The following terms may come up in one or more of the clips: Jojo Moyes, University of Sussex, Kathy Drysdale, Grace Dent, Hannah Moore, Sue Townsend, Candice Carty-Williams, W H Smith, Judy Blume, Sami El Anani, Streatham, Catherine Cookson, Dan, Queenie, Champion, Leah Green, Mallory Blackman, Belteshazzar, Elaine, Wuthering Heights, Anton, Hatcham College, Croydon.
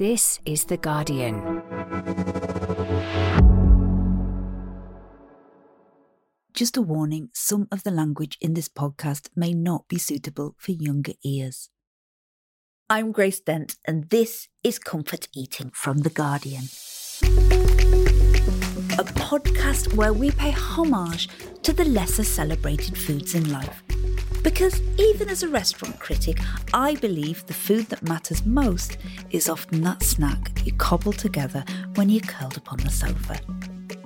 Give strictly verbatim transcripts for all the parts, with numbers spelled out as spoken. This is The Guardian. Just a warning, some of the language in this podcast may not be suitable for younger ears. I'm Grace Dent, and this is Comfort Eating from The Guardian. A podcast where we pay homage to the lesser celebrated foods in life. Because even as a restaurant critic, I believe the food that matters most is often that snack you cobble together when you're curled up on the sofa.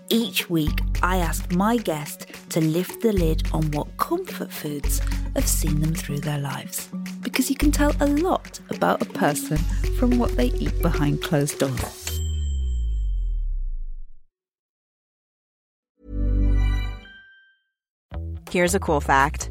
Each week, I ask my guest to lift the lid on what comfort foods have seen them through their lives. Because you can tell a lot about a person from what they eat behind closed doors. Here's a cool fact.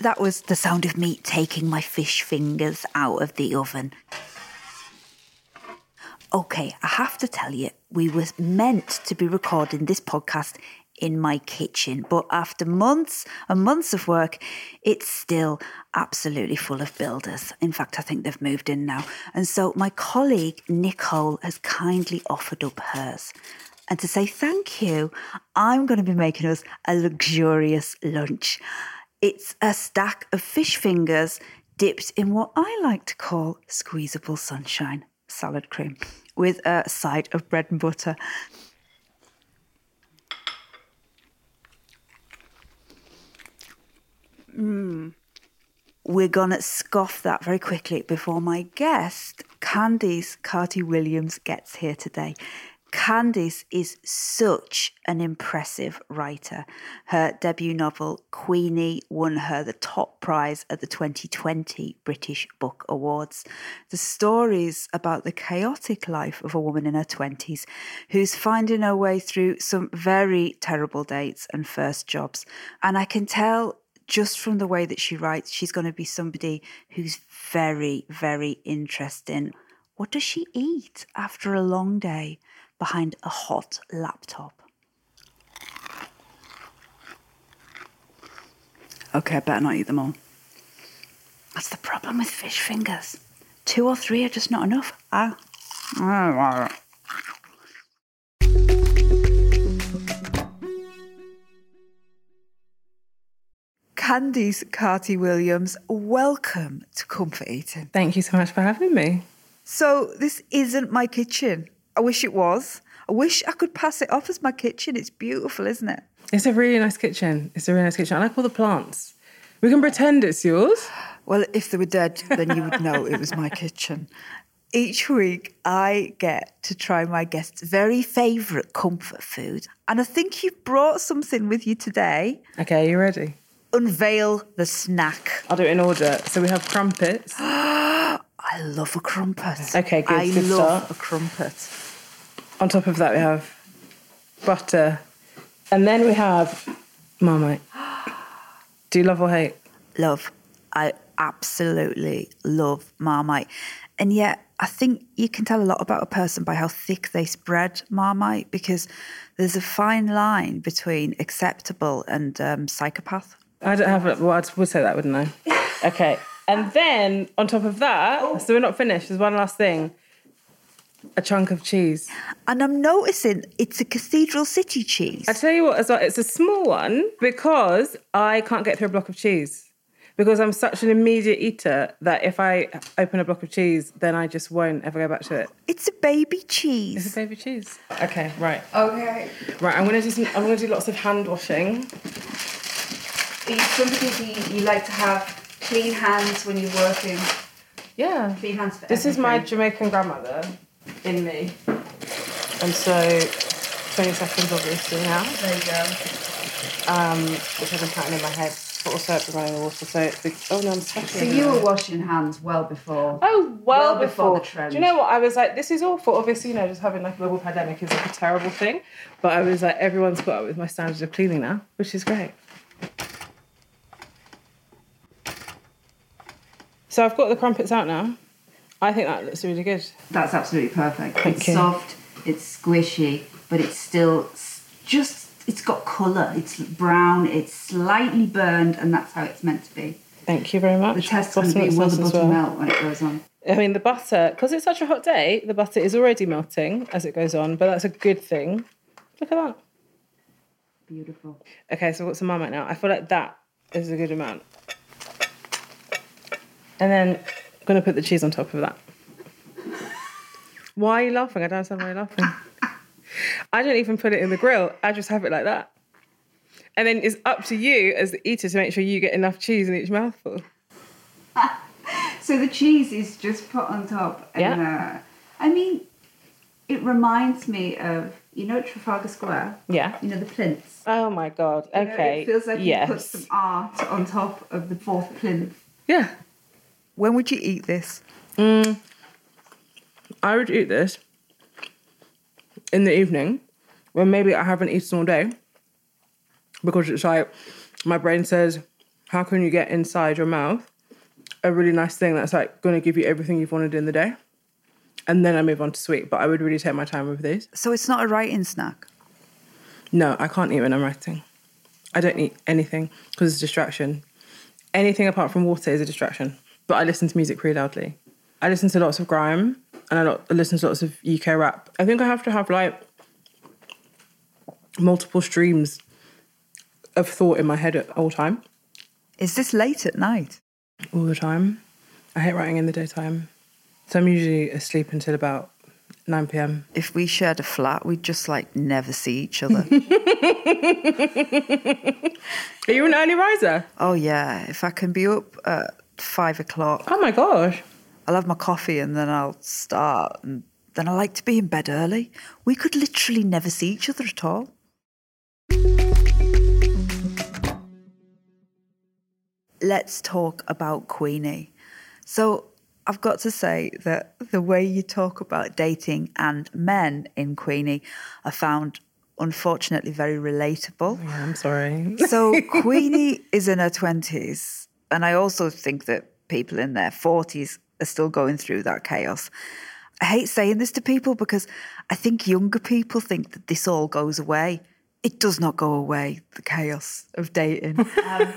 That was the sound of me taking my fish fingers out of the oven. Okay, I have to tell you, we were meant to be recording this podcast in my kitchen, but after months and months of work, it's still absolutely full of builders. In fact, I think they've moved in now. And so my colleague, Nicole, has kindly offered up hers. And to say thank you, I'm going to be making us a luxurious lunch. It's a stack of fish fingers dipped in what I like to call squeezable sunshine salad cream with a side of bread and butter. Mm. We're going to scoff that very quickly before my guest, Candice Carty-Williams, gets here today. Candice is such an impressive writer. Her debut novel, Queenie, won her the top prize at the twenty twenty British Book Awards. The story's about the chaotic life of a woman in her twenties who's finding her way through some very terrible dates and first jobs. And I can tell just from the way that she writes, she's going to be somebody who's very, very interesting. What does she eat after a long day behind a hot laptop? Okay, I better not eat them all. That's the problem with fish fingers. Two or three are just not enough. Ah. Candice Carty-Williams, welcome to Comfort Eating. Thank you so much for having me. So this isn't my kitchen. I wish it was. I wish I could pass it off as my kitchen. It's beautiful, isn't it? It's a really nice kitchen. It's a really nice kitchen. I like all the plants. We can pretend it's yours. Well, if they were dead, then you would know it was my kitchen. Each week, I get to try my guest's very favourite comfort food. And I think you've brought something with you today. Okay, are you ready? Unveil the snack. I'll do it in order. So we have crumpets. I love a crumpet. Okay, good. I good love start. a crumpet. On top of that, we have butter. And then we have Marmite. Do you love or hate? Love. I absolutely love Marmite. And yet, I think you can tell a lot about a person by how thick they spread Marmite, because there's a fine line between acceptable and um, psychopath. I don't have... Well, I would say that, wouldn't I? Okay. And then, on top of that, oh. So we're not finished, there's one last thing. a chunk of cheese. And I'm noticing it's a cathedral city cheese. I tell you what, as well, it's a small one because I can't get through a block of cheese. Because I'm such an immediate eater that if I open a block of cheese, then I just won't ever go back to it. It's a baby cheese. It's a baby cheese. Okay, right. Okay. Right, I'm gonna do I'm gonna do lots of hand washing. Are you somebody you like to have clean hands when you're working? Yeah. Clean hands for everything. This is my Jamaican grandmother in me. And so twenty seconds obviously now. There you go. Um, which I've been counting in my head. But also up the running water, so it's the, oh no, I'm special. So you were washing hands well before. Oh, well, well before. before the trend. Do you know what? I was like, this is awful. Obviously, you know, just having like a global pandemic is like a terrible thing. But I was like, everyone's got up with my standards of cleaning now, which is great. So I've got the crumpets out now. I think that looks really good. That's absolutely perfect. Thank it's you. Soft, it's squishy, but it's still just. It's got colour, it's brown, it's slightly burned, and that's how it's meant to be. Thank you very much. The test will be, will the butter well. melt when it goes on? I mean, the butter, because it's such a hot day, the butter is already melting as it goes on, but that's a good thing. Look at that. Beautiful. Okay, so what's the marmite now? I feel like that is a good amount. And then I'm going to put the cheese on top of that. Why are you laughing? I don't understand why you're laughing. I don't even put it in the grill. I just have it like that. And then it's up to you as the eater to make sure you get enough cheese in each mouthful. So the cheese is just put on top. And, yeah. Uh, I mean, it reminds me of, you know, Trafalgar Square? Yeah. You know, the plinths. Oh, my God. You okay. Know, it feels like yes. You put some art on top of the fourth plinth. Yeah. When would you eat this? Mm, I would eat this. In the evening, when maybe I haven't eaten all day, because it's like my brain says, how can you get inside your mouth a really nice thing that's like going to give you everything you've wanted in the day? And then I move on to sweet, but I would really take my time with these. So it's not a writing snack? No, I can't eat when I'm writing. I don't eat anything because it's a distraction. Anything apart from water is a distraction, but I listen to music pretty loudly. I listen to lots of grime. And I listen to lots of U K rap. I think I have to have, like, multiple streams of thought in my head at all time. Is this late at night? All the time. I hate writing in the daytime. So I'm usually asleep until about nine p.m. If we shared a flat, we'd just, like, never see each other. Are you an early riser? Oh, yeah. If I can be up at five o'clock. Oh, my gosh. I'll have my coffee and then I'll start. And then I like to be in bed early. We could literally never see each other at all. Let's talk about Queenie. So I've got to say that the way you talk about dating and men in Queenie, I found unfortunately very relatable. Yeah, I'm sorry. So Queenie is in her twenties. And I also think that people in their forties are still going through that chaos. I hate saying this to people because I think younger people think that this all goes away. It does not go away, the chaos of dating. Um,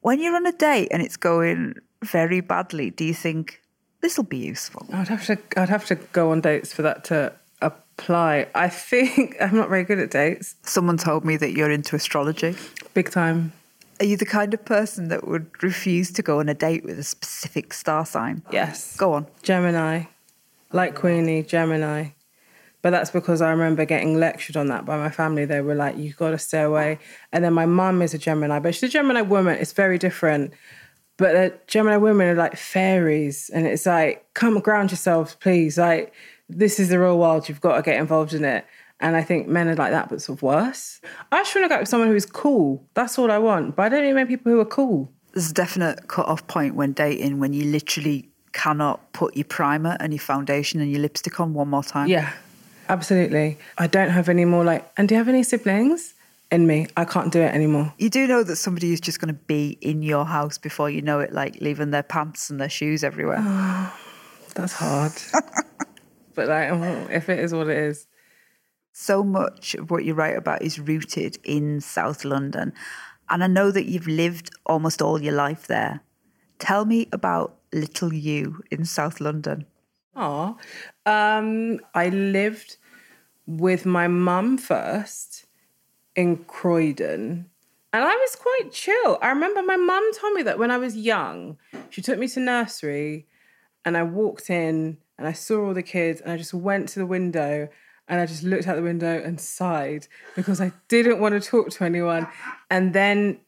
when you're on a date and it's going very badly, do you think this will be useful? I'd have to, I'd have to go on dates for that to apply. I think I'm not very good at dates. Someone told me that you're into astrology. Big time. Are you the kind of person that would refuse to go on a date with a specific star sign? Yes. Go on. Gemini. Like Queenie, Gemini. But that's because I remember getting lectured on that by my family. They were like, you've got to stay away. And then my mum is a Gemini, but she's a Gemini woman. It's very different. But the Gemini women are like fairies. And it's like, come ground yourselves, please. Like, this is the real world. You've got to get involved in it. And I think men are like that, but sort of worse. I just want to go out with someone who is cool. That's all I want. But I don't even know people who are cool. There's a definite cut-off point when dating, when you literally cannot put your primer and your foundation and your lipstick on one more time. Yeah, absolutely. I don't have any more like, and do you have any siblings? In me. I can't do it anymore. You do know that somebody is just going to be in your house before you know it, like leaving their pants and their shoes everywhere. Oh, that's hard. But like, if it is what it is. So much of what you write about is rooted in South London. And I know that you've lived almost all your life there. Tell me about little you in South London. Aw. Um, I lived with my mum first in Croydon. And I was quite chill. I remember my mum told me that when I was young, she took me to nursery and I walked in and I saw all the kids and I just went to the window and I just looked out the window and sighed because I didn't want to talk to anyone. And then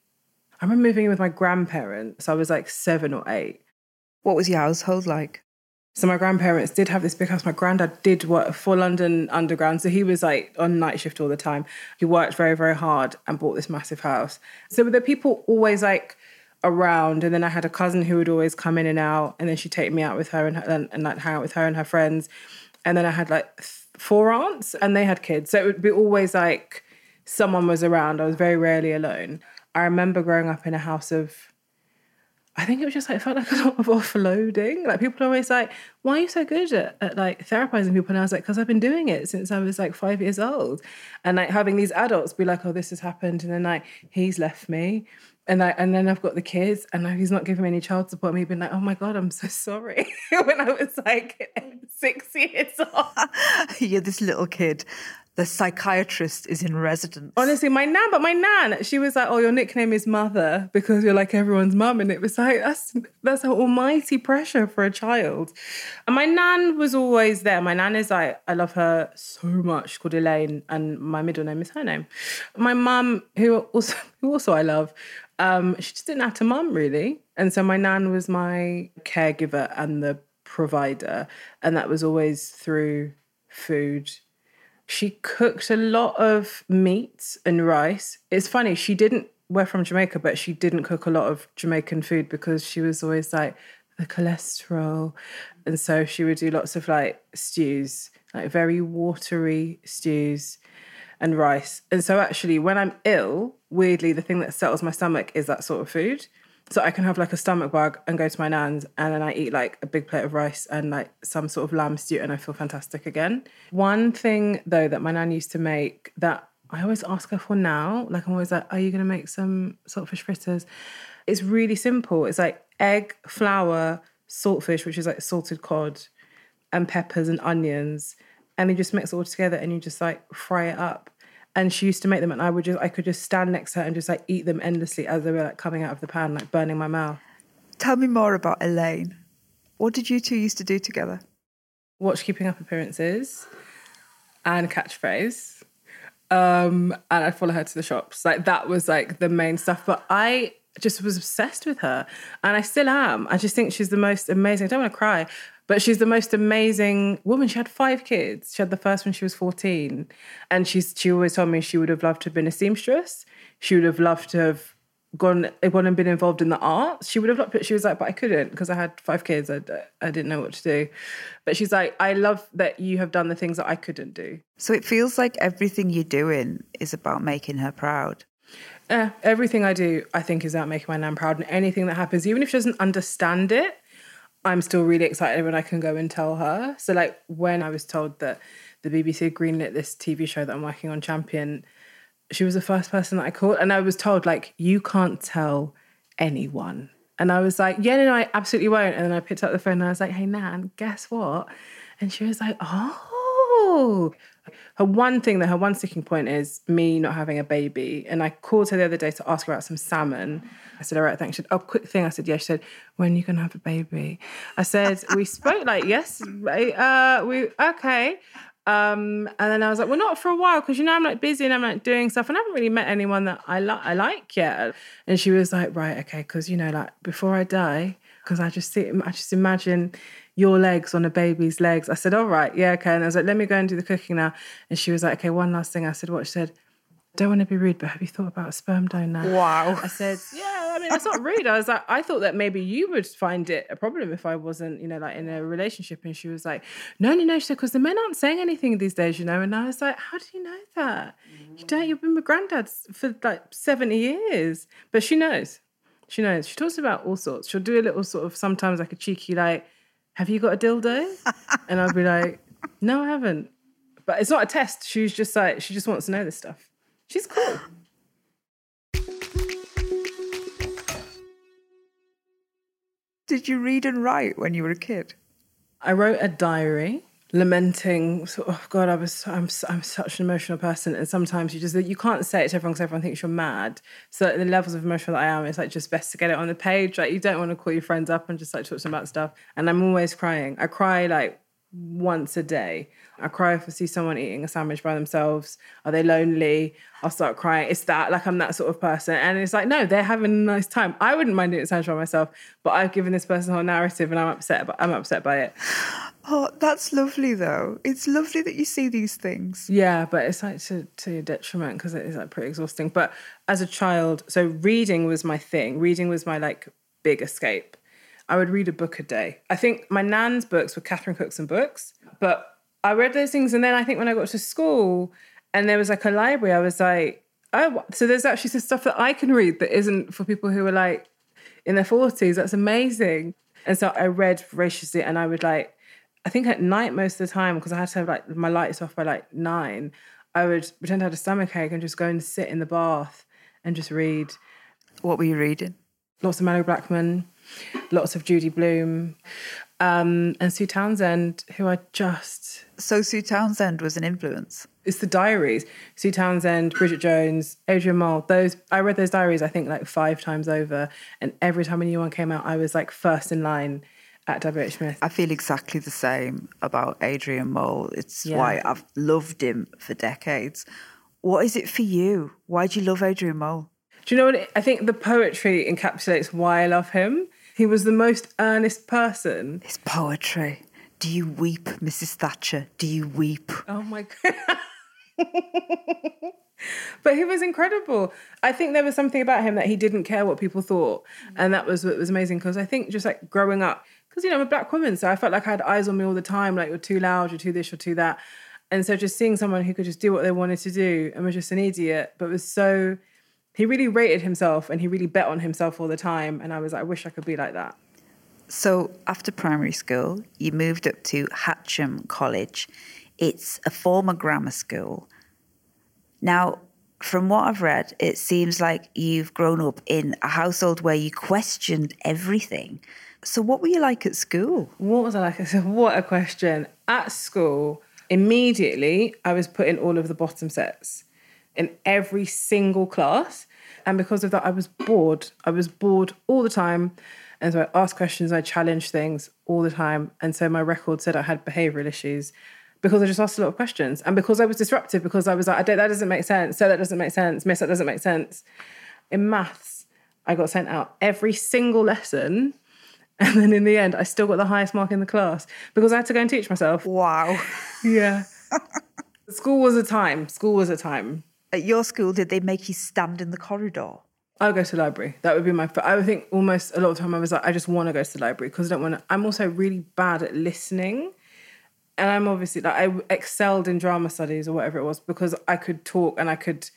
I remember moving in with my grandparents. I was like seven or eight. What was your household like? So my grandparents did have this big house. My granddad did work for London Underground. So he was like on night shift all the time. He worked very, very hard and bought this massive house. So there were people always like around. And then I had a cousin who would always come in and out. And then she'd take me out with her and, and, and like hang out with her and her friends. And then I had like four aunts and they had kids. So it would be always like someone was around. I was very rarely alone. I remember growing up in a house of... I think it was just like, it felt like a lot of offloading. Like people are always like, why are you so good at, at like therapizing people? And I was like, because I've been doing it since I was like five years old. And like having these adults be like, oh, this has happened. And then like, he's left me. And I, and then I've got the kids and like, he's not giving me any child support. And me being like, oh my God, I'm so sorry. When I was like six years old. You're this little kid. The psychiatrist is in residence. Honestly, my nan, but my nan, she was like, oh, your nickname is Mother because you're like everyone's mum. And it was like, that's that's an almighty pressure for a child. And my nan was always there. My nan is like, I love her so much. She's called Elaine and my middle name is her name. My mum, who also, who also I love, um, she just didn't have to mum really. And so my nan was my caregiver and the provider. And that was always through food. She cooked a lot of meat and rice. It's funny, she didn't, we're from Jamaica, but she didn't cook a lot of Jamaican food because she was always like, the cholesterol. And so she would do lots of like stews, like very watery stews and rice. And so actually when I'm ill, weirdly, the thing that settles my stomach is that sort of food. So I can have like a stomach bug and go to my nan's and then I eat like a big plate of rice and like some sort of lamb stew and I feel fantastic again. One thing though that my nan used to make that I always ask her for now, like I'm always like, are you going to make some saltfish fritters? It's really simple. It's like egg, flour, saltfish, which is like salted cod and peppers and onions. And you just mix it all together and you just like fry it up. And she used to make them and I would just, I could just stand next to her and just like eat them endlessly as they were like coming out of the pan, like burning my mouth. Tell me more about Elaine. What did you two used to do together? Watch Keeping Up Appearances and Catchphrase. Um, and I'd follow her to the shops. Like that was like the main stuff. But I just was obsessed with her and I still am. I just think she's the most amazing, I don't want to cry, but she's the most amazing woman. She had five kids. She had the first when she was fourteen. And she's, she always told me she would have loved to have been a seamstress. She would have loved to have gone, gone and been involved in the arts. She would have loved it. She was like, but I couldn't because I had five kids. I, I didn't know what to do. But she's like, I love that you have done the things that I couldn't do. So it feels like everything you're doing is about making her proud. Yeah, everything I do, I think, is about making my nan proud. And anything that happens, even if she doesn't understand it, I'm still really excited when I can go and tell her. So like when I was told that the B B C greenlit this T V show that I'm working on, Champion, she was the first person that I called. And I was told like, you can't tell anyone. And I was like, yeah, no, no, I absolutely won't. And then I picked up the phone and I was like, hey, Nan, guess what? And she was like, oh. Her one thing, that her one sticking point is me not having a baby. And I called her the other day to ask her about some salmon. I said, all right, thanks. She said, oh, quick thing. I said, yeah. She said, when are you going to have a baby? I said, we spoke like yesterday. Uh, we, okay. Um, and then I was like, well, not for a while because, you know, I'm like busy and I'm like doing stuff and I haven't really met anyone that I, li- I like yet. And she was like, right, okay, because, you know, like before I die, because I just see, I just imagine your legs on a baby's legs. I said, all right, yeah, okay. And I was like, let me go and do the cooking now. And she was like, okay, one last thing. I said, what? She said, don't want to be rude, but have you thought about a sperm donor? Wow. I said, yeah, I mean, that's not rude. I was like, I thought that maybe you would find it a problem if I wasn't, you know, like in a relationship. And she was like, no, no, no. She said, because the men aren't saying anything these days, you know. And I was like, how do you know that? You don't, you've been with granddads for like seventy years. But she knows. She knows. She talks about all sorts. She'll do a little sort of sometimes like a cheeky like, have you got a dildo? And I'll be like, no, I haven't. But it's not a test. She's just like, she just wants to know this stuff. She's cool. Did you read and write when you were a kid? I wrote a diary lamenting, sort of, God, I was, I'm, I'm such an emotional person. And sometimes you just, you can't say it to everyone because everyone thinks you're mad. So like, the levels of emotional that I am, it's like just best to get it on the page. Like you don't want to call your friends up and just like talk to them about stuff. And I'm always crying. I cry like once a day. I cry if I see someone eating a sandwich by themselves. Are they lonely? I'll start crying. It's that, like I'm that sort of person. And it's like, no, they're having a nice time. I wouldn't mind doing a sandwich by myself, but I've given this person a whole narrative and I'm upset, I'm upset by it. Oh, that's lovely though. It's lovely that you see these things. Yeah, but it's like to, to your detriment because it is like pretty exhausting. But as a child, so reading was my thing. Reading was my like big escape. I would read a book a day. I think my nan's books were Catherine Cookson books, but I read those things. And then I think when I got to school and there was like a library, I was like, oh, so there's actually some stuff that I can read that isn't for people who are like in their forties. That's amazing. And so I read voraciously and I would like, I think at night most of the time, because I had to have like my lights off by like nine, I would pretend I had a stomachache and just go and sit in the bath and just read. What were you reading? Lots of Mallory Blackman, lots of Judy Blume. Um, and Sue Townsend, who I just... So Sue Townsend was an influence. It's the diaries. Sue Townsend, Bridget Jones, Adrian Mole, those... I read those diaries, I think, like five times over. And every time a new one came out, I was, like, first in line at W H Smith. I feel exactly the same about Adrian Mole. It's yeah. why I've loved him for decades. What is it for you? Why do you love Adrian Mole? Do you know what? It, I think the poetry encapsulates why I love him. He was the most earnest person. His poetry. Do you weep, Missus Thatcher? Do you weep? Oh, my God. But he was incredible. I think there was something about him that he didn't care what people thought. And that was what was amazing because I think just like growing up, because, you know, I'm a black woman, so I felt like I had eyes on me all the time, like you're too loud, you're too this, you're too that. And so just seeing someone who could just do what they wanted to do and was just an idiot, but was so... He really rated himself and he really bet on himself all the time. And I was like, I wish I could be like that. So after primary school, you moved up to Hatcham College. It's a former grammar school. Now, from what I've read, it seems like you've grown up in a household where you questioned everything. So what were you like at school? What was I like at school? What a question. At school, immediately, I was put in all of the bottom sets. In every single class. And because of that, I was bored. I was bored all the time. And so I asked questions, I challenged things all the time. And so my record said I had behavioural issues because I just asked a lot of questions. And because I was disruptive, because I was like, I don't, that doesn't make sense. So that doesn't make sense. Miss, that doesn't make sense. In maths, I got sent out every single lesson. And then in the end, I still got the highest mark in the class because I had to go and teach myself. Wow. Yeah. School was a time. School was a time. At your school, did they make you stand in the corridor? I'll go to the library. That would be my... I would think almost a lot of the time I was like, I just want to go to the library because I don't want to... I'm also really bad at listening. And I'm obviously... like I excelled in drama studies or whatever it was because I could talk and I could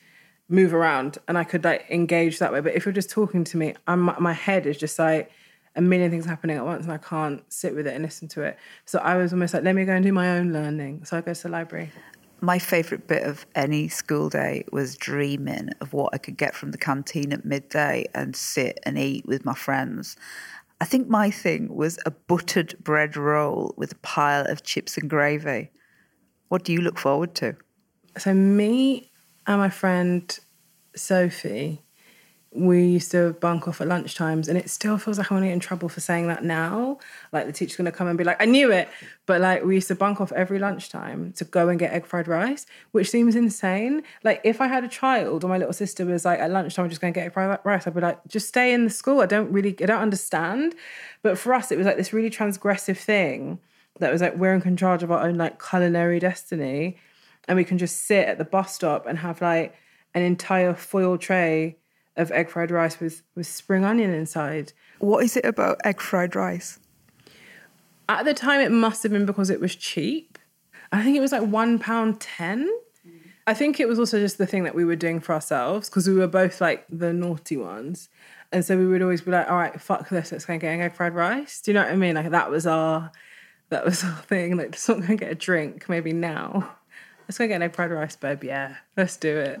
move around and I could like engage that way. But if you're just talking to me, I'm, my head is just like a million things happening at once and I can't sit with it and listen to it. So I was almost like, let me go and do my own learning. So I go to the library. My favourite bit of any school day was dreaming of what I could get from the canteen at midday and sit and eat with my friends. I think my thing was a buttered bread roll with a pile of chips and gravy. What do you look forward to? So me and my friend Sophie, we used to bunk off at lunchtimes and it still feels like I want to get in trouble for saying that now. Like the teacher's going to come and be like, I knew it. But like we used to bunk off every lunchtime to go and get egg fried rice, which seems insane. Like if I had a child or my little sister was like at lunchtime, I'm just going to get egg fried rice, I'd be like, just stay in the school. I don't really, I don't understand. But for us, it was like this really transgressive thing that was like we're in charge of our own like culinary destiny and we can just sit at the bus stop and have like an entire foil tray of egg fried rice with, with spring onion inside. What is it about egg fried rice? At the time, it must have been because it was cheap. I think it was like one pound ten. I think it was also just the thing that we were doing for ourselves because we were both like the naughty ones. And so we would always be like, all right, fuck this, let's go and get egg fried rice. Do you know what I mean? Like that was our, that was our thing. Like let's not go and get a drink, maybe now. Let's go and get an egg fried rice, babe, yeah. Let's do it.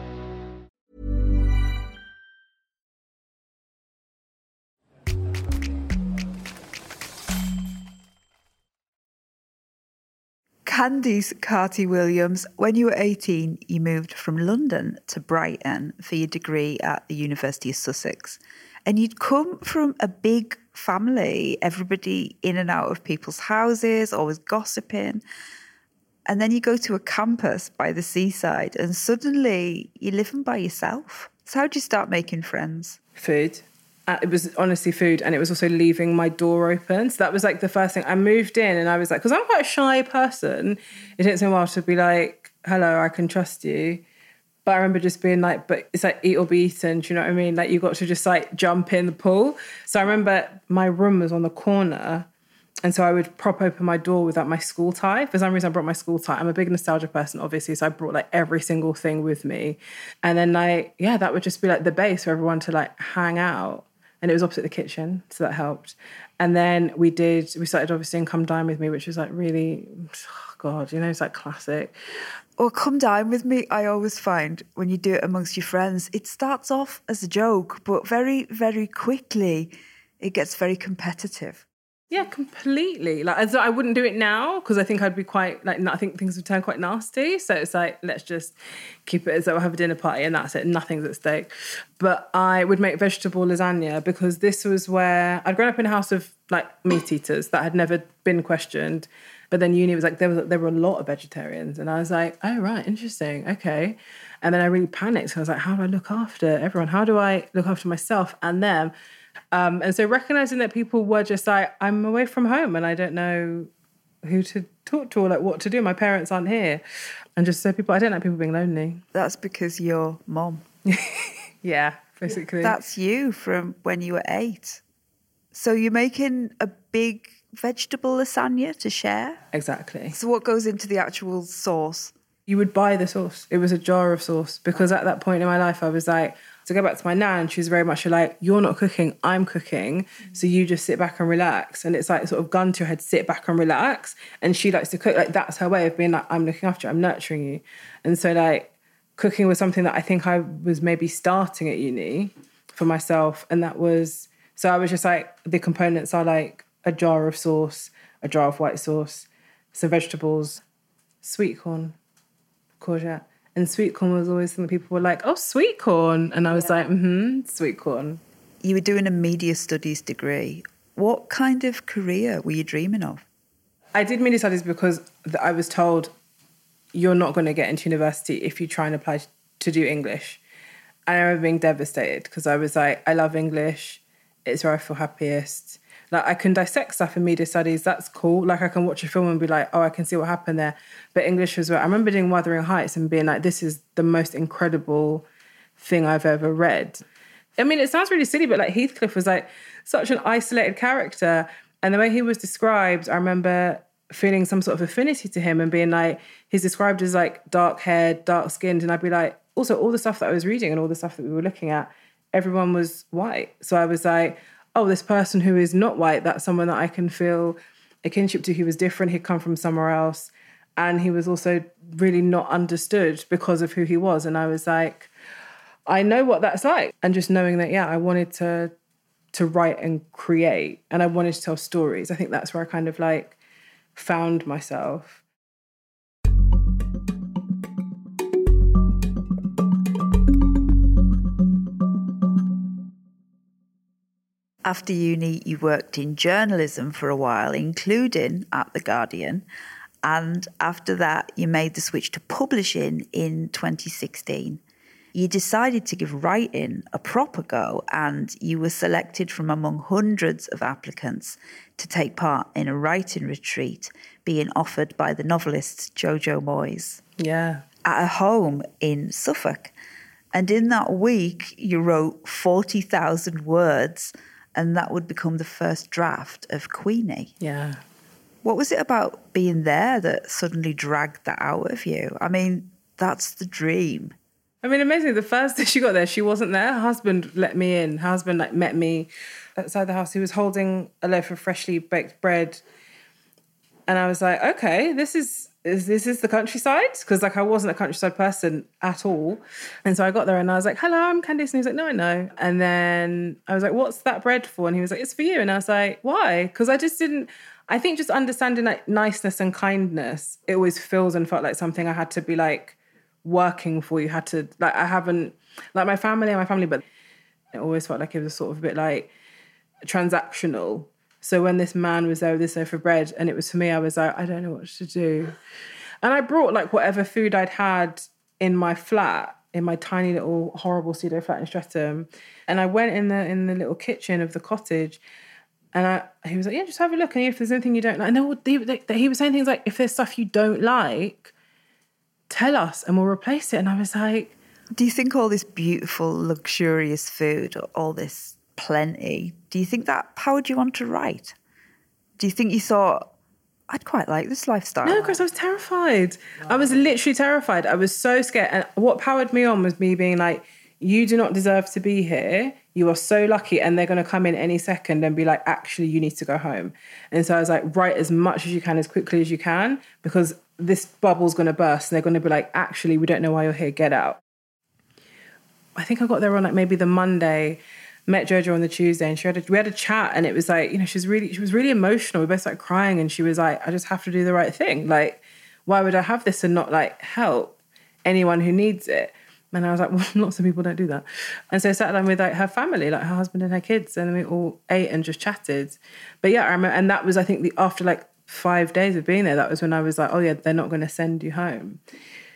Candice Carty-Williams, when you were eighteen, you moved from London to Brighton for your degree at the University of Sussex. And you'd come from a big family, everybody in and out of people's houses, always gossiping. And then you go to a campus by the seaside and suddenly you're living by yourself. So how'd you start making friends? Food. Uh, it was honestly food, and it was also leaving my door open. So that was like the first thing. I moved in and I was like, because I'm quite a shy person, it takes me a while to be like, hello, I can trust you. But I remember just being like, but it's like eat or be eaten, do you know what I mean? Like you got to just like jump in the pool. So I remember my room was on the corner, and so I would prop open my door with like my school tie. For some reason, I brought my school tie. I'm a big nostalgia person, obviously, so I brought like every single thing with me. And then like, yeah, that would just be like the base for everyone to like hang out. And it was opposite the kitchen, so that helped. And then we did, we started obviously in Come Dine With Me, which was like really, oh God, you know, it's like classic. Or Come Dine With Me, I always find when you do it amongst your friends, it starts off as a joke, but very, very quickly, it gets very competitive. Yeah, completely. Like, as I wouldn't do it now because I think I'd be quite, like, I think things would turn quite nasty. So it's like, let's just keep it as though I have a dinner party and that's it. Nothing's at stake. But I would make vegetable lasagna because this was where I'd grown up in a house of, like, meat eaters that had never been questioned. But then uni was like, there, was, there were a lot of vegetarians. And I was like, oh, right, interesting. Okay. And then I really panicked. I was like, how do I look after everyone? How do I look after myself and them? Um, and so recognising that people were just like, I'm away from home and I don't know who to talk to or like what to do. My parents aren't here. And just so people, I don't like people being lonely. That's because you're mom. Yeah, basically. That's you from when you were eight. So you're making a big vegetable lasagna to share? Exactly. So what goes into the actual sauce? You would buy the sauce. It was a jar of sauce because at that point in my life I was like, to go back to my nan, she's very much like, you're not cooking, I'm cooking. So you just sit back and relax. And it's like sort of gun to your head, sit back and relax. And she likes to cook. Like that's her way of being like, I'm looking after you, I'm nurturing you. And so like cooking was something that I think I was maybe starting at uni for myself. And that was, so I was just like, the components are like a jar of sauce, a jar of white sauce, some vegetables, sweet corn, courgette. And sweet corn was always something people were like, oh, sweet corn. And I was yeah. like, mm-hmm, sweet corn. You were doing a media studies degree. What kind of career were you dreaming of? I did media studies because I was told you're not going to get into university if you try and apply to do English. And I remember being devastated because I was like, I love English. It's where I feel happiest. Like, I can dissect stuff in media studies, that's cool. Like, I can watch a film and be like, oh, I can see what happened there. But English was where I remember doing Wuthering Heights and being like, this is the most incredible thing I've ever read. I mean, it sounds really silly, but, like, Heathcliff was, like, such an isolated character. And the way he was described, I remember feeling some sort of affinity to him and being like, he's described as, like, dark-haired, dark-skinned. And I'd be like, also, all the stuff that I was reading and all the stuff that we were looking at, everyone was white. So I was like, oh, this person who is not white, that's someone that I can feel a kinship to. He was different. He'd come from somewhere else. And he was also really not understood because of who he was. And I was like, I know what that's like. And just knowing that, yeah, I wanted to to write and create. And I wanted to tell stories. I think that's where I kind of like found myself. After uni, you worked in journalism for a while, including at The Guardian. And after that, you made the switch to publishing in twenty sixteen. You decided to give writing a proper go, and you were selected from among hundreds of applicants to take part in a writing retreat being offered by the novelist Jojo Moyes. Yeah. At a home in Suffolk. And in that week, you wrote forty thousand words, and that would become the first draft of Queenie. Yeah. What was it about being there that suddenly dragged that out of you? I mean, that's the dream. I mean, amazingly, the first day she got there, she wasn't there. Her husband let me in. Her husband, like, met me outside the house. He was holding a loaf of freshly baked bread. And I was like, okay, this is is this is the countryside? Because, like, I wasn't a countryside person at all. And so I got there and I was like, hello, I'm Candice. And he was like, no, I know. And then I was like, what's that bread for? And he was like, it's for you. And I was like, why? Because I just didn't... I think just understanding, like, niceness and kindness, it always feels and felt like something I had to be, like, working for. You had to, like, I haven't, like, my family and my family, but it always felt like it was sort of a bit like transactional. So when this man was there with this loaf of bread and it was for me, I was like, I don't know what to do. And I brought, like, whatever food I'd had in my flat, in my tiny little horrible pseudo flat in Streatham, and I went in the in the little kitchen of the cottage. And I, he was like, yeah, just have a look, and if there's anything you don't like, and they, they, they, he was saying things like, if there's stuff you don't like, tell us and we'll replace it. And I was like... Do you think all this beautiful, luxurious food, all this plenty, do you think that powered you on to write? Do you think you thought, I'd quite like this lifestyle? No, because I was terrified. Wow. I was literally terrified. I was so scared. And what powered me on was me being like, you do not deserve to be here. You are so lucky, and they're going to come in any second and be like, actually, you need to go home. And so I was like, write as much as you can, as quickly as you can, because this bubble's going to burst and they're going to be like, actually, we don't know why you're here, get out. I think I got there on, like, maybe the Monday, met Jojo on the Tuesday, and she had a, we had a chat, and it was like, you know, she was really, she was really emotional. We both started crying, and she was like, I just have to do the right thing. Like, why would I have this and not, like, help anyone who needs it? And I was like, well, lots of people don't do that. And so I sat down with, like, her family, like her husband and her kids, and we all ate and just chatted. But yeah, I remember, and that was, I think, the after, like, five days of being there, that was when I was like, oh yeah, they're not going to send you home.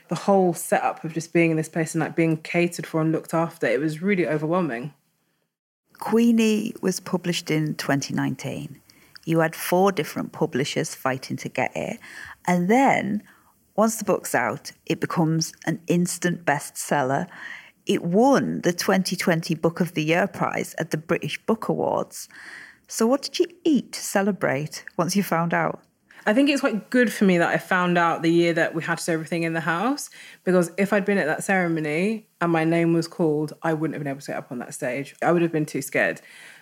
The whole setup of just being in this place and, like, being catered for and looked after, it was really overwhelming. Queenie was published in twenty nineteen. You had four different publishers fighting to get it. And then once the book's out, it becomes an instant bestseller. It won the twenty twenty Book of the Year prize at the British Book Awards. So what did you eat to celebrate once you found out? I think it's quite good for me that I found out the year that we had to do everything in the house, because if I'd been at that ceremony and my name was called, I wouldn't have been able to get up on that stage. I would have been too scared.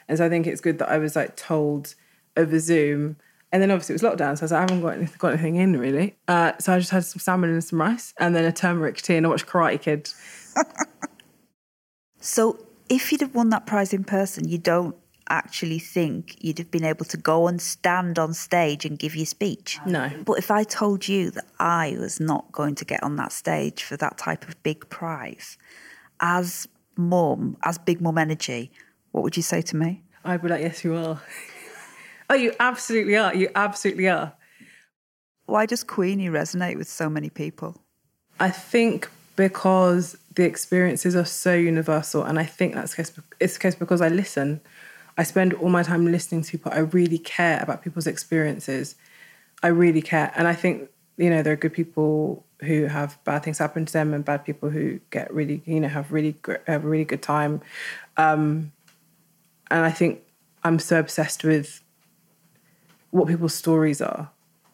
And so I think it's good that I was, like, told over Zoom. And then obviously it was lockdown, so I was like, I haven't got anything, got anything in, really. Uh, so I just had some salmon and some rice and then a turmeric tea, and I watched Karate Kid. So if you'd have won that prize in person, you don't actually think you'd have been able to go and stand on stage and give your speech? No. But if I told you that I was not going to get on that stage for that type of big prize, as mum, as big mum energy, what would you say to me? I'd be like, yes, you are. Oh, you absolutely are. You absolutely are. Why does Queenie resonate with so many people? I think because the experiences are so universal, and I think that's the case, it's the case because I listen. I spend all my time listening to people. I really care about people's experiences. I really care. And I think, you know, there are good people who have bad things happen to them and bad people who get really, you know, have really have a really good time. Um, and I think I'm so obsessed with what people's stories are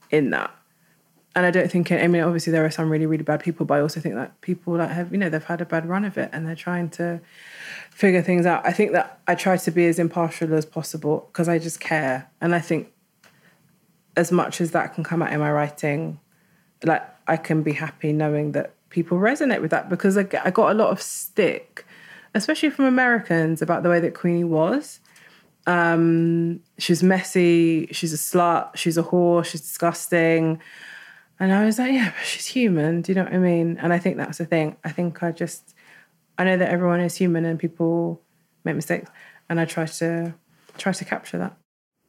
in that. And I don't think, I mean, obviously there are some really, really bad people, but I also think that people that have, you know, they've had a bad run of it and they're trying to figure things out. I think that I try to be as impartial as possible because I just care. And I think as much as that can come out in my writing, like, I can be happy knowing that people resonate with that, because I, I got a lot of stick, especially from Americans, about the way that Queenie was. Um, she's messy, she's a slut, she's a whore, she's disgusting. And I was like, yeah, but she's human. Do you know what I mean? And I think that's the thing. I think I just, I know that everyone is human and people make mistakes. And I try to try to capture that.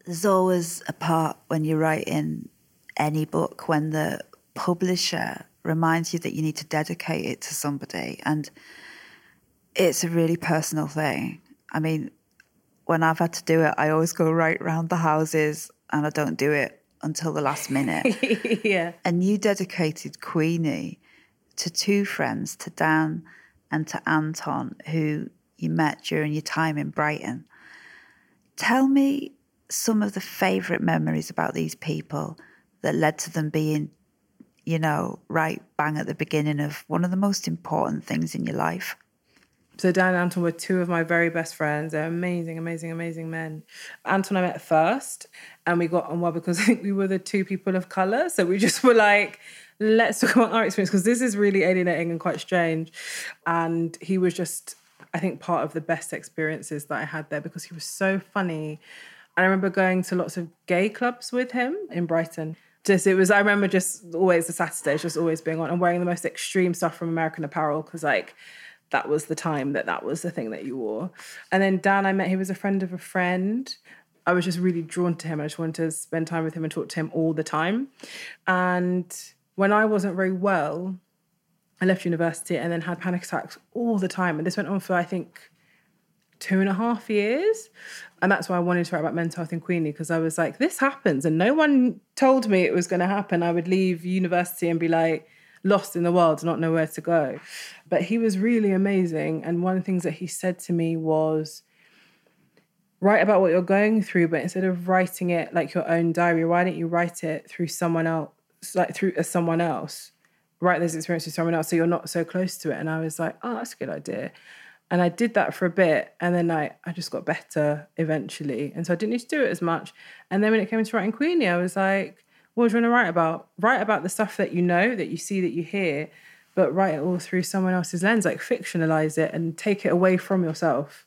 There's always a part when you write in any book when the publisher reminds you that you need to dedicate it to somebody, and it's a really personal thing. I mean, when I've had to do it, I always go right round the houses and I don't do it until the last minute. Yeah. And you dedicated Queenie to two friends, to Dan and to Anton, who you met during your time in Brighton. Tell me some of the favourite memories about these people that led to them being, you know, right bang at the beginning of one of the most important things in your life. So Dan and Anton were two of my very best friends. They're amazing, amazing, amazing men. Anton I met first, and we got on well because I think we were the two people of colour. So we just were like, let's talk about our experience because this is really alienating and quite strange. And he was just, I think, part of the best experiences that I had there because he was so funny. And I remember going to lots of gay clubs with him in Brighton. Just, it was, I remember just always the Saturdays just always being on and wearing the most extreme stuff from American Apparel because, like, that was the time that that was the thing that you wore. And then Dan, I met, he was a friend of a friend. I was just really drawn to him. I just wanted to spend time with him and talk to him all the time. And when I wasn't very well, I left university and then had panic attacks all the time. And this went on for, I think, two and a half years. And that's why I wanted to write about mental health in Queenie, because I was like, this happens. And no one told me it was going to happen. I would leave university and be like, lost in the world, not know where to go. But he was really amazing. And one of the things that he said to me was, write about what you're going through, but instead of writing it like your own diary, why don't you write it through someone else, like through uh, someone else? Write those experiences with someone else so you're not so close to it. And I was like, oh, that's a good idea. And I did that for a bit. And then I, I just got better eventually. And so I didn't need to do it as much. And then when it came to writing Queenie, I was like, what do you want to write about? Write about the stuff that you know, that you see, that you hear, but write it all through someone else's lens, like fictionalize it and take it away from yourself.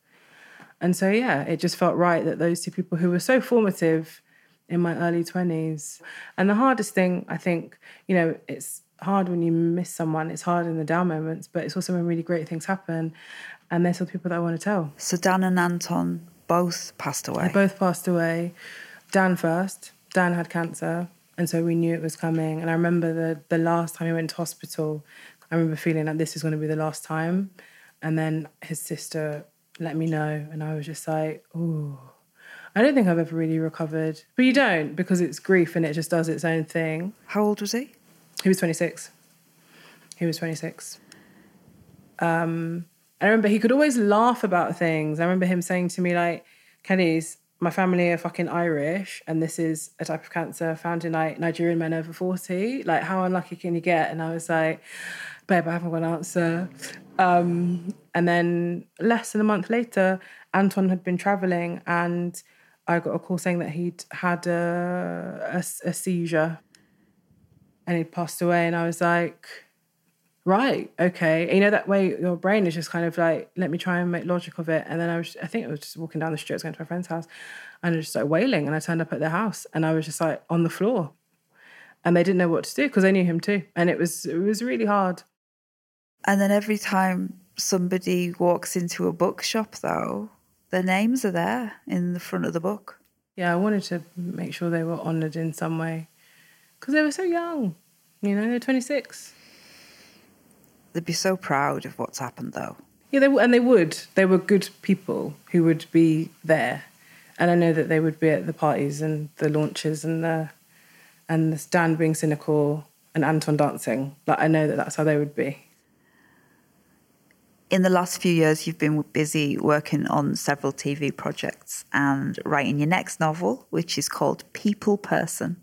And so, yeah, it just felt right that those two people who were so formative in my early twenties. And the hardest thing, I think, you know, it's hard when you miss someone. It's hard in the down moments, but it's also when really great things happen. And they're still people that I want to tell. So Dan and Anton both passed away. They both passed away. Dan first. Dan had cancer. And so we knew it was coming. And I remember the the last time he went to hospital, I remember feeling like this is going to be the last time. And then his sister let me know. And I was just like, ooh, I don't think I've ever really recovered. But you don't, because it's grief and it just does its own thing. How old was he? He was twenty-six. He was twenty-six. Um, I remember he could always laugh about things. I remember him saying to me, like, Candice, my family are fucking Irish and this is a type of cancer found in like Nigerian men over forty. Like, how unlucky can you get? And I was like, babe, I haven't got an answer. Um, and then less than a month later, Anton had been travelling and I got a call saying that he'd had a, a, a seizure and he'd passed away. And I was like, right, okay. And you know, that way your brain is just kind of like, let me try and make logic of it. And then I was, I think I was just walking down the street, I was going to my friend's house, and I just started wailing. And I turned up at their house and I was just like on the floor. And they didn't know what to do because they knew him too. And it was it was really hard. And then every time somebody walks into a bookshop though, their names are there in the front of the book. Yeah, I wanted to make sure they were honoured in some way because they were so young. You know, they're twenty-six. They'd be so proud of what's happened, though. Yeah, they and they would. They were good people who would be there. And I know that they would be at the parties and the launches and the and the Dan being cynical and Anton dancing. Like, I know that that's how they would be. In the last few years, you've been busy working on several T V projects and writing your next novel, which is called People Person.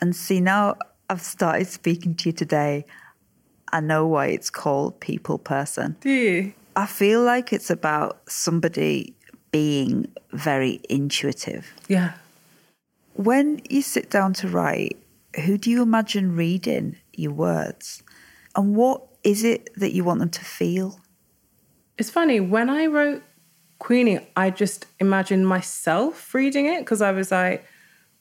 And see, now I've started speaking to you today, I know why it's called People Person. Do you? I feel like it's about somebody being very intuitive. Yeah. When you sit down to write, who do you imagine reading your words? And what is it that you want them to feel? It's funny, when I wrote Queenie, I just imagined myself reading it because I was like,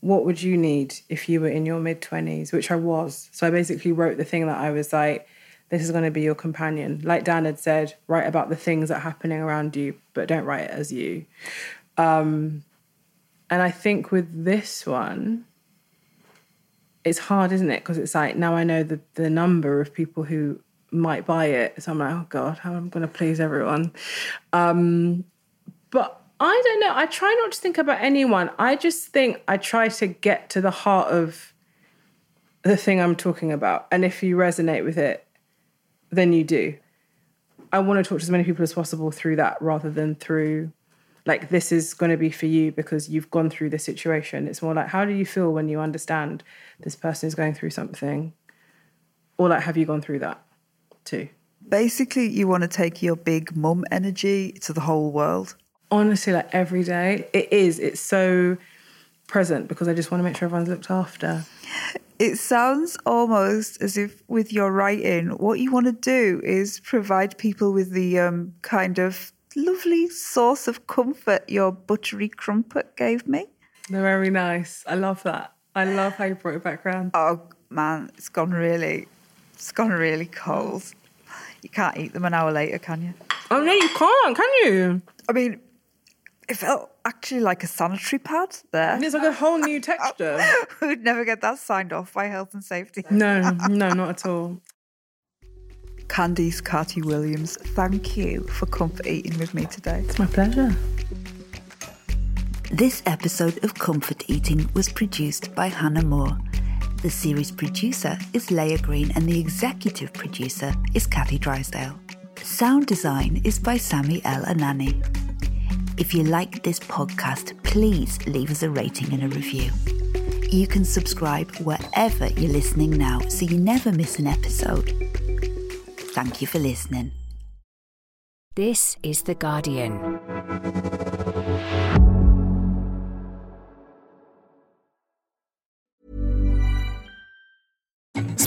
what would you need if you were in your mid-twenties? Which I was. So I basically wrote the thing that I was like, this is going to be your companion. Like Dan had said, write about the things that are happening around you, but don't write it as you. Um, And I think with this one, it's hard, isn't it? Because it's like, now I know the, the number of people who might buy it. So I'm like, oh God, how am I going to please everyone? Um, but I don't know. I try not to think about anyone. I just think I try to get to the heart of the thing I'm talking about. And if you resonate with it, then you do. I want to talk to as many people as possible through that, rather than through, like, this is going to be for you because you've gone through this situation. It's more like, how do you feel when you understand this person is going through something? Or, like, have you gone through that too? Basically, you want to take your big mum energy to the whole world. Honestly, like, every day. It is. It's so present because I just want to make sure everyone's looked after. It sounds almost as if with your writing, what you want to do is provide people with the um, kind of lovely source of comfort your buttery crumpet gave me. They're very nice. I love that. I love how you brought it back round. Oh, man, it's gone really, it's gone really cold. You can't eat them an hour later, can you? Oh, no, you can't, can you? I mean, it felt actually like a sanitary pad there. And it's like a whole new texture. We would never get that signed off by health and safety. No, no, not at all. Candice Carty-Williams, thank you for comfort eating with me today. It's my pleasure. This episode of Comfort Eating was produced by Hannah Moore. The series producer is Leah Green and the executive producer is Kathy Drysdale. Sound design is by Sami El Anani. If you like this podcast, please leave us a rating and a review. You can subscribe wherever you're listening now so you never miss an episode. Thank you for listening. This is The Guardian.